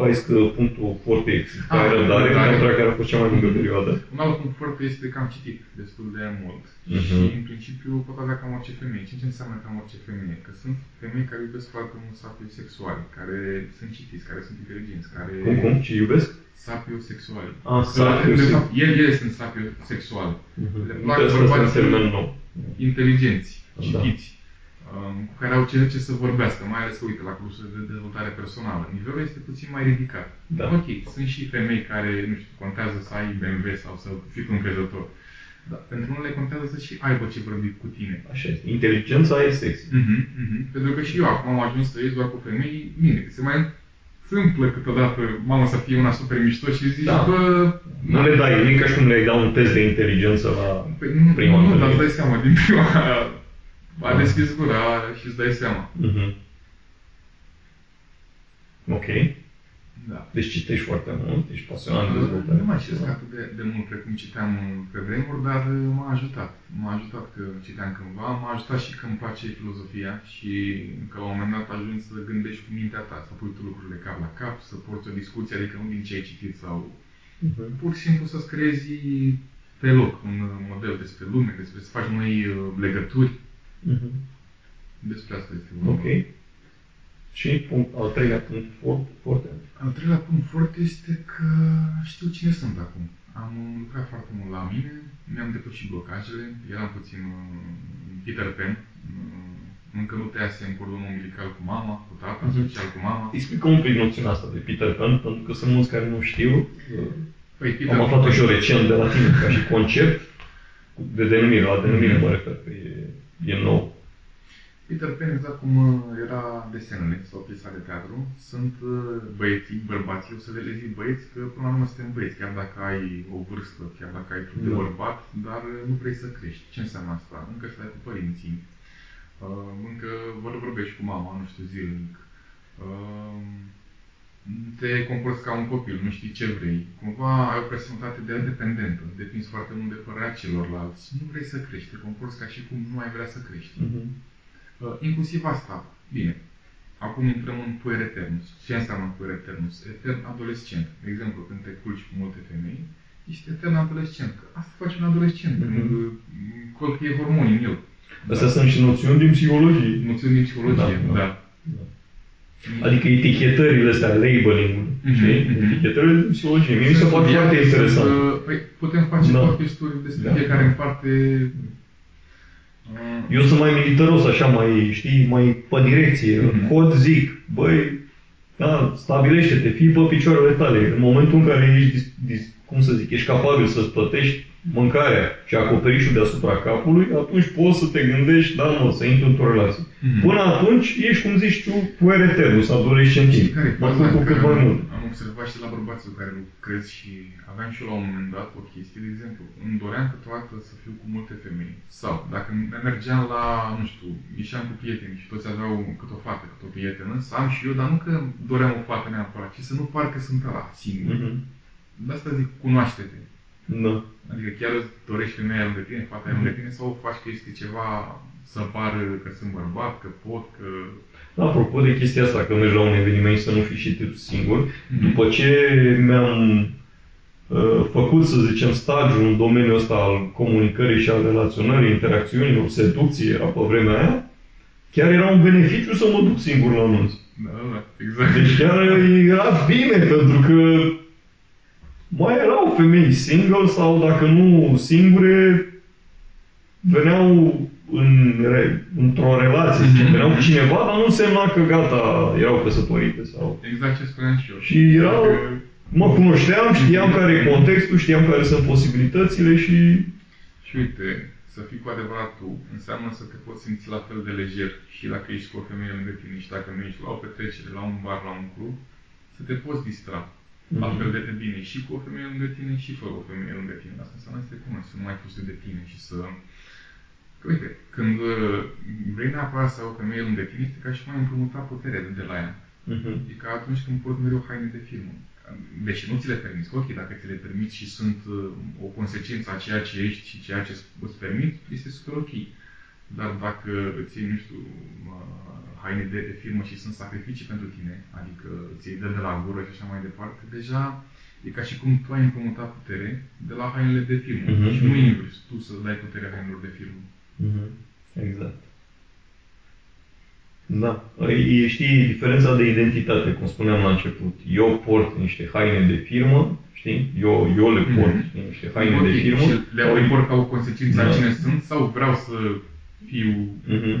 faci că punctul forte este care era răbdare, dar care a fost cea mai lungă perioadă. Un alt punct forte este că am citit destul de mult uh-huh. și în principiu pot avea cam orice femeie. Ce înseamnă cam orice femeie? Că sunt femei care iubesc foarte mult sapiosexuali, care sunt citiți, care sunt inteligenți, care... Cum, cum? Ce iubesc? Sapiosexuali. Ah, sapiosexuali. Ele, ele sunt sapiosexuali. Uh-huh. Le plac bărbați inteligenți, citiți. Da. Cu care au ce să vorbească, mai ales că, uite, la cursurile de dezvoltare personală. Nivelul este puțin mai ridicat. Da. Ok, sunt și femei care, nu știu, contează să ai B M W sau să fii un încrezător. Dar pentru unele contează să și aibă ce vorbi cu tine. Așa este. Inteligența e sexy. Uh-huh, uh-huh. Pentru că și eu acum am ajuns să ies doar cu femei, bine, că se mai întâmplă câteodată mama să fie una super mișto și zici, da. Bă... Nu le dai, nimic ca și cum le-ai da un test de inteligență la păi, nu, prima Nu, nu dar îți dai seama, din prima... A deschis gura și îți dai seama. Uh-huh. Ok. Da. Deci citești foarte mult, ești pasionat de dezvoltare. Nu mai știu atât de, de mult precum citeam pe vremuri, dar m-a ajutat. M-a ajutat că citeam cândva, m-a ajutat și că îmi place filozofia și că la un moment dat ajungi să gândești cu mintea ta, să pui tu lucrurile cap la cap, să porți o discuție, adică nu din ce ai citit sau... Uh-huh. Pur și simplu să-ți creezi pe loc un model despre lume, despre să faci noi legături. Uh-huh. Despre asta este vorba. Ok. Și punct, al treilea punct foarte, foarte. Al treilea punct foarte este că știu cine sunt acum. Am lucrat foarte mult la mine, mi-am depășit blocajele, eram puțin Peter Pan. Încă nu tăiasem cordonul umbilical cu mama, cu tata, uh-huh. special cu mama. Explică un pic noțiunea asta de Peter Pan, pentru că sunt mulți care nu știu. Păi, Peter Am aflat-o și eu recent de la tine, ca și concept, de denumire, la denumire mă refer că e... E nou. Peter Pan, exact cum era desenele sau piesa de teatru, sunt băieții, bărbații, o să le zic băieți, că până la urmă suntem băieți, chiar dacă ai o vârstă, chiar dacă ai trup de bărbat, dar nu vrei să crești. Ce înseamnă asta? Încă stai cu părinții, încă vorbești cu mama, nu știu, zilnic, te comporți ca un copil, nu știi ce vrei, cumva ai o personalitate de dependentă, depinzi foarte mult de părerea celorlalți, nu vrei să crești, te comporți ca și cum nu ai vrea să crești. Uh-huh. Uh, inclusiv asta, bine, acum intrăm în puer eternus. Ce înseamnă puer eternus? Etern adolescent. De exemplu, când te culci cu multe femei, ești etern adolescent. Asta face un adolescent, uh-huh. când colpie hormonii în el. Astea da. Sunt și noțiuni din psihologie. Noțiuni din psihologie, da. da. da. da. Adică etichetările astea, labeling-ul, mm-hmm. mm-hmm. etichetările de psihologie. Mie mi se pare foarte interesant. Păi putem face da. Podcasturi despre da. Fiecare în parte. Eu sunt mai militaros, așa, mai, știi, mai pe direcție. Mm-hmm. Hot zic, băi, da, stabilește-te, fii pe picioarele tale. În momentul în care ești, cum să zic, ești capabil să-ți plătești mâncarea și acoperișul deasupra capului, atunci poți să te gândești, da, mă, să intri într-o relație. Mm-hmm. Până atunci, ești, cum zici tu, cu ereterul, sau adolescentin. Am observat și la bărbații care lucrez și aveam și eu la un moment dat o chestie, de exemplu, îmi doream câteodată să fiu cu multe femei. Sau, dacă mergeam la, nu știu, ieșeam cu prieteni și toți aveau câte o fată, câte o prietenă, să am și eu, dar nu că doream o fată neapărat, ci să nu par că sunt ăla singur. Mm-hmm. De asta zic, cunoaște-te. Da. Adică chiar îți dorești femeia lângă tine, fata e lângă tine, sau faci că este ceva să pară că sunt bărbat, că pot, că... Da, apropo de chestia asta, că mergi la un eveniment să nu fii și tu singur, mm-hmm. după ce mi-am uh, făcut, să zicem, stagiul în domeniul ăsta al comunicării și al relaționării, interacțiunilor, seducție, pe vremea aia, chiar era un beneficiu să mă duc singur la anunț. Da, da, exact. Deci chiar era bine, pentru că mai erau femei single sau, dacă nu singure, veneau în re, într-o relație, mm-hmm. veneau cu cineva, dar nu însemna că gata, erau căsătorite sau... Exact ce spuneam și eu. Și erau, că... mă cunoșteam, știam mm-hmm. care e contextul, știam care sunt posibilitățile și... Și uite, să fii cu adevărat tu, înseamnă să te poți simți la fel de lejer și dacă ești cu o femeie lângă tine și dacă nu ești la o petrecere, la un bar, la un club, să te poți distra. La fel de, de bine și cu o femeie lângă tine și fără o femeie lângă tine. Asta înseamnă să te cunoști, să nu mai fuste de tine și să... Că, uite, când vrei neapărat să ai o femeie lângă tine, este ca și cum ai împrumutat puterea de la ea. Uh-huh. E ca atunci când porți mereu haine de film. Deși nu ți le permiți, ok, dacă ți le permiți și sunt o consecință a ceea ce ești și ceea ce îți permiți, este super ok. Dar dacă îți iei, nu știu, haine de, de firmă și sunt sacrificii pentru tine, adică îți iei de, de la gură și așa mai departe, deja e ca și cum tu ai împrumutat putere de la hainele de firmă. Uh-huh. Și nu invers, tu să dai puterea hainelor de firmă. Uh-huh. Exact. Da. E, știi, diferența de identitate, cum spuneam la început. Eu port niște haine de firmă, știi? Eu, eu le port uh-huh. știi, niște haine okay. de firmă. Și le port ca o consecință a da. cine sunt sau vreau să fiu... Uh-huh.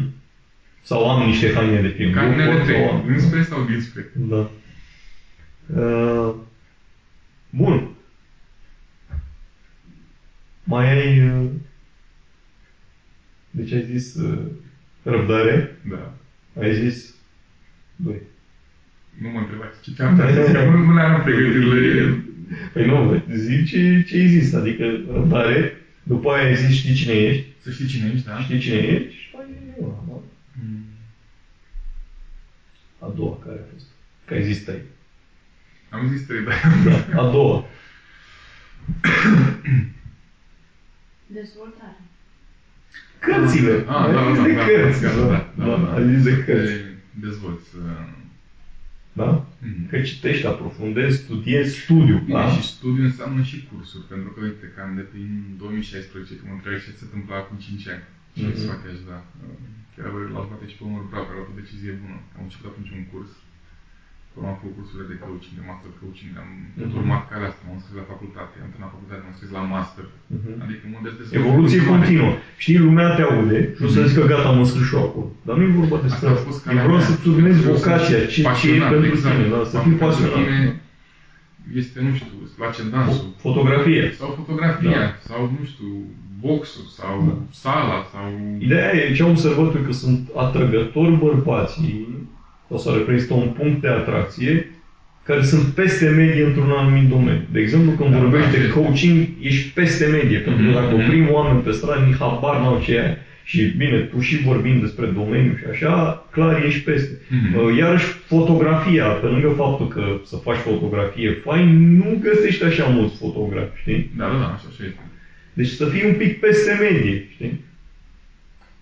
Sau am niște haine de film. Hainele trei, înspre sau dinspre. Da. Uh, bun. Mai ai... Uh, deci ai zis uh, răbdare? Da. Ai zis... Doi. Nu mă întrebați ce te-am zis, că nu le-am pregătit la ele. Păi nu, zic ce, ce ai zis, adică răbdare. După aia ai zis știi cine ești. Să știi cine ești, da. Știi cine ești și mai e ăla, da. A doua care a fost? Că ai zis trei. Am zis trei, da. da. A doua. Dezvoltare. Cărțile. A, ai da, zis da, de da, cărți. Da, da, da, da, da, da. Ai zis de cărți. Te dezvolți. Da? Mm-hmm. Că citești, aprofundezi, studiezi, studiu. Bine, da? Și studiu înseamnă și cursuri. Pentru că, uite, cam de prin două mii șaisprezece, când mă întrebi ce se întâmpla acum cinci ani. Și mm-hmm. să faci, da. Chiar l-aș bate și pe unul bravo, care a luat o decizie bună. Am început atunci un curs, până am făcut cursurile de coaching, de master coaching, am mm-hmm. urmat care asta, m-am scris la facultate, am terminat facultate, m-am scris la master. Mm-hmm. Adică mă dezvoltă. Evoluție continuă. Știi, lumea te aude și mm-hmm. o să zici că gata, mă scris și eu acolo. Dar nu e vorba despre asta. E vreau să-ți urmezi vocația, ce e pentru tine, să fii pasionat. Este, nu știu, îți place dansul. Fotografie. Sau fotografia, sau nu știu, boxul sau da. sala sau... Ideea e ce am observat eu, că sunt atrăgători bărbații, o să reprezintă un punct de atracție, care sunt peste medie într-un anumit domeniu. De exemplu, când da, vorbești da, de coaching, ești peste medie, mm-hmm. pentru că dacă oprim oameni pe stradă, nici habar n-au ce ai. Și bine, tu și vorbim despre domeniu și așa, clar ești peste. Mm-hmm. Iarăși fotografia, pe lângă faptul că să faci fotografie fain, nu găsești așa mulți fotografi, știi? Da, da, da, așa, așa este. Deci să fii un pic peste medie, știi?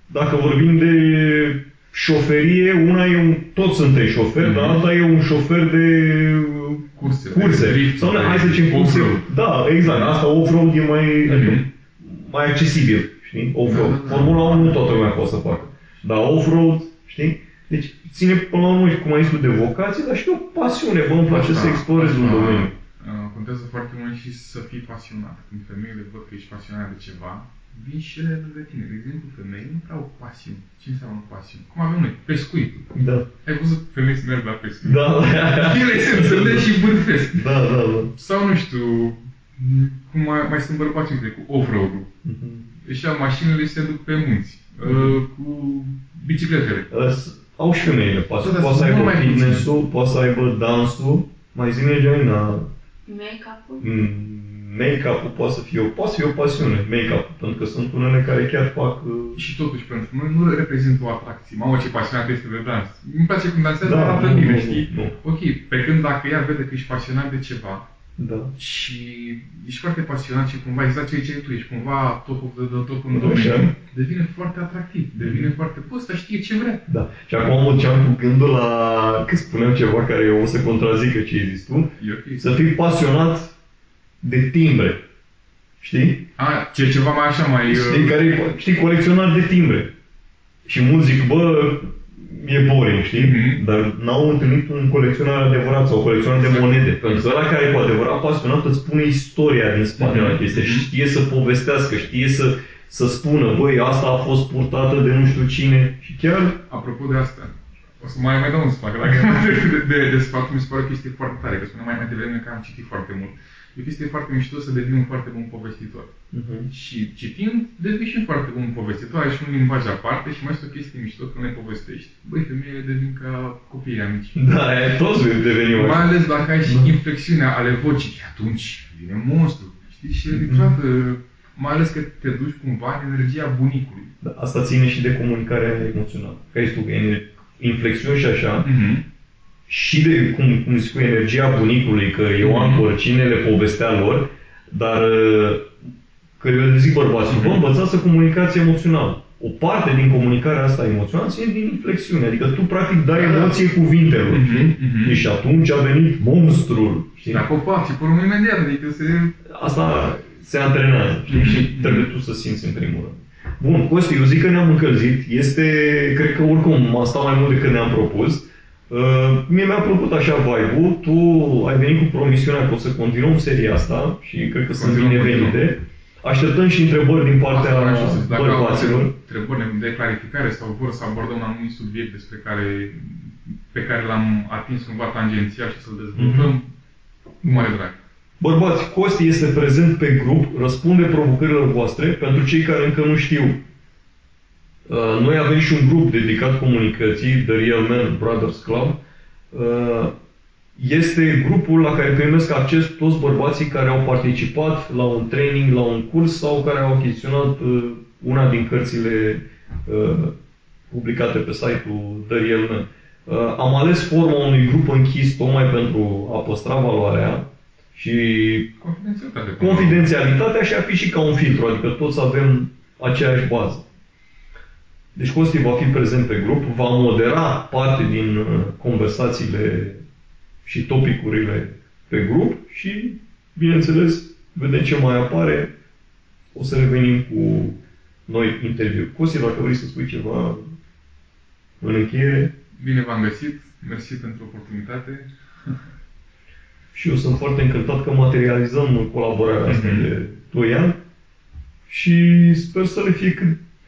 Dacă vorbim de șoferie, una e un... Toți suntem șoferi, mm-hmm. dar alta e un șofer de curse. curse. De drift, sau, de hai să zicem curse. Da, exact. Asta off-road e mai, mm-hmm. mai accesibil, știi? Off-road. Da, da, da. Formula unu nu toată lumea poate să facă. Dar off-road, știi? Deci ține până la urmă, cum ai zis, de vocație, dar și de o pasiune. Bă, îmi place să explorezi un domeniu. Contează foarte mult și să fii pasionat. Când femeile văd că ești pasionat de ceva, vii și ele lângă tine. De exemplu, femei nu prea au pasiuni. Ce înseamnă pasiuni? Cum avem noi? Pescuitul. Da. Ai văzut femei să merg la pescuit. Da. Ele se înțeleg și bârfesc. Da, da, da. Sau, nu știu, cum mai, mai sunt bărbați, cred, cu off-road-ul. Uh-huh. Își ia mașinile și se duc pe munți. Uh, cu bicicletele. Uh, au și femeile pasiuni. Poate să aibă fitness-ul, poate să aibă dansul. Mai zine, Joina. Make-up-ul. Mm. Make-up-ul poate să fie, poate să fie o pasiune, make-up-ul, pentru că sunt unele care chiar fac... Uh... Și totuși, pentru noi nu reprezintă o atracție. Mamă, ce pasionată este de dans. Îmi place cum dansează, dar arată bine, știi? Nu. Ok, pe când dacă ea vede că ești pasionat de ceva, da, și ești foarte pasionat și cumva exact ce ai tu, ești cumva topul de, de top în domeniu, devine foarte atractiv, devine foarte poți să știe ce vrea. Da. Și acum mă duceam cu gândul la... Că spuneam ceva care eu o să contrazică ce ai zis tu, okay. Să fii pasionat de timbre, știi? A, ce ceva mai așa, mai... Știi, care, știi, colecționar de timbre. Și mulți zic, bă, e boring, știi? Mm-hmm. Dar n-au întâlnit un colecționar adevărat sau colecționar de monede. Pentru că ăla care e cu adevărat pasionat îți spune istoria din spatele la chestia. Știe să povestească, știe să, să spună, băi, asta a fost purtată de nu știu cine. Și chiar... Apropo de asta, o să mai, mai dau un sfat, dacă de, de, de sfat, mi se pare o chestie foarte tare, că spuneam mai, mai devreme că am citit foarte mult. E o chestie foarte mișto să devii un foarte bun povestitor. Uh-huh. Și citind, devii și un foarte bun povestitor, ai și un limbaj aparte și mai este o chestie mișto când le povestești. Băi, femeile devin ca copiii amici. Da, toți devenim. Mai ales dacă ai și da. inflexiunea ale vocii, atunci vine monstru. Știi? Și niciodată, uh-huh. mai ales că te duci cumva în energia bunicului. Da, asta ține și de comunicarea emoțională. Că ești tu, inflexiuni și așa. Uh-huh. Și de, cum, cum spui, energia bunicului, că eu am părcinele, povestea lor, dar că eu zic bărbaților, vă învățați să comunicați emoțional. O parte din comunicarea asta emoțională ține din inflexiune, adică tu practic dai emoție cuvintelor. Uh-huh, uh-huh. Și atunci a venit monstrul. Știi? La copac și părul imediat, adică se... Asta se antrenează, știi? Uh-huh. Și trebuie tu să simți în primul rând. Bun, Costi, eu zic că ne-am încălzit. Este, cred că oricum, asta mai mult decât ne-am propus. Uh, mie mi-a plăcut așa vibe-ul, tu ai venit cu promisiunea că o să continuăm seria asta și cred că continuăm, sunt binevenite. Așteptăm și întrebări din partea bărbaților. Dacă întrebări de clarificare sau vor să abordăm un anumit subiect despre care, pe care l-am atins cumva tangențial și să-l dezvoltăm, mm-hmm. cu mare drag. Bărbați, Costi este prezent pe grup, răspunde provocărilor voastre pentru cei care încă nu știu. Noi avem și un grup dedicat comunicății, The Real Men Brothers Club. Este grupul la care primesc acces toți bărbații care au participat la un training, la un curs sau care au achiziționat una din cărțile publicate pe site-ul The Real Men. Am ales forma unui grup închis tocmai pentru a păstra valoarea și confidențialitatea, confidențialitatea și a fi și ca un filtru, adică toți avem aceeași bază. Deci Costi va fi prezent pe grup, va modera parte din conversațiile și topicurile pe grup și, bineînțeles, vedem ce mai apare. O să revenim cu noi interviuri. Costi, dacă vrei să spui ceva în încheiere. Bine v-am găsit, mersi pentru oportunitate. Și eu sunt foarte încântat că materializăm colaborarea asta de doi ani și sper să le fie cât...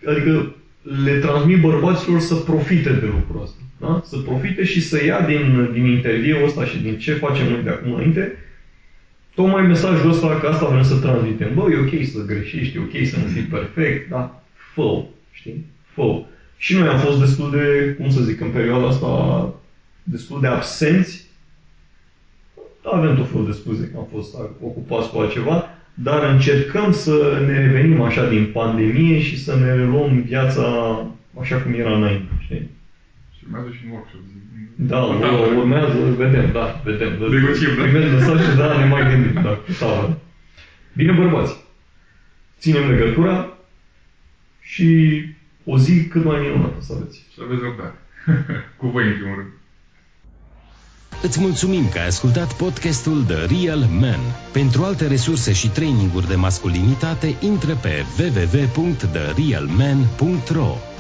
Adică, le transmit bărbaților să profite de lucrul ăsta. Da? Să profite și să ia din, din interviul ăsta și din ce facem noi de acum înainte, tocmai mesajul ăsta, că asta vrem să transmitem. Bă, e ok să greșești, e ok să nu fii perfect, da? Fă-o, știi? Fă-o. Și noi am fost destul de, cum să zic, în perioada asta, destul de absenți. Avem tot felul de scuze că am fost ocupați cu altceva. Dar încercăm să ne revenim așa din pandemie și să ne reluăm viața așa cum era înainte, știi? Și urmează și un workshop. Da, da, urmează, vedem, da, vedem. Primez mesajul, da, ne mai gândim, da, sau. Bine, bărbați, ținem legătura și o zi cât mai minunată să aveți. Să aveți răbdare. Cu voi, în primul rând. Îți mulțumim că ai ascultat podcastul The Real Men. Pentru alte resurse și traininguri de masculinitate, intră pe w w w punct the real men punct r o.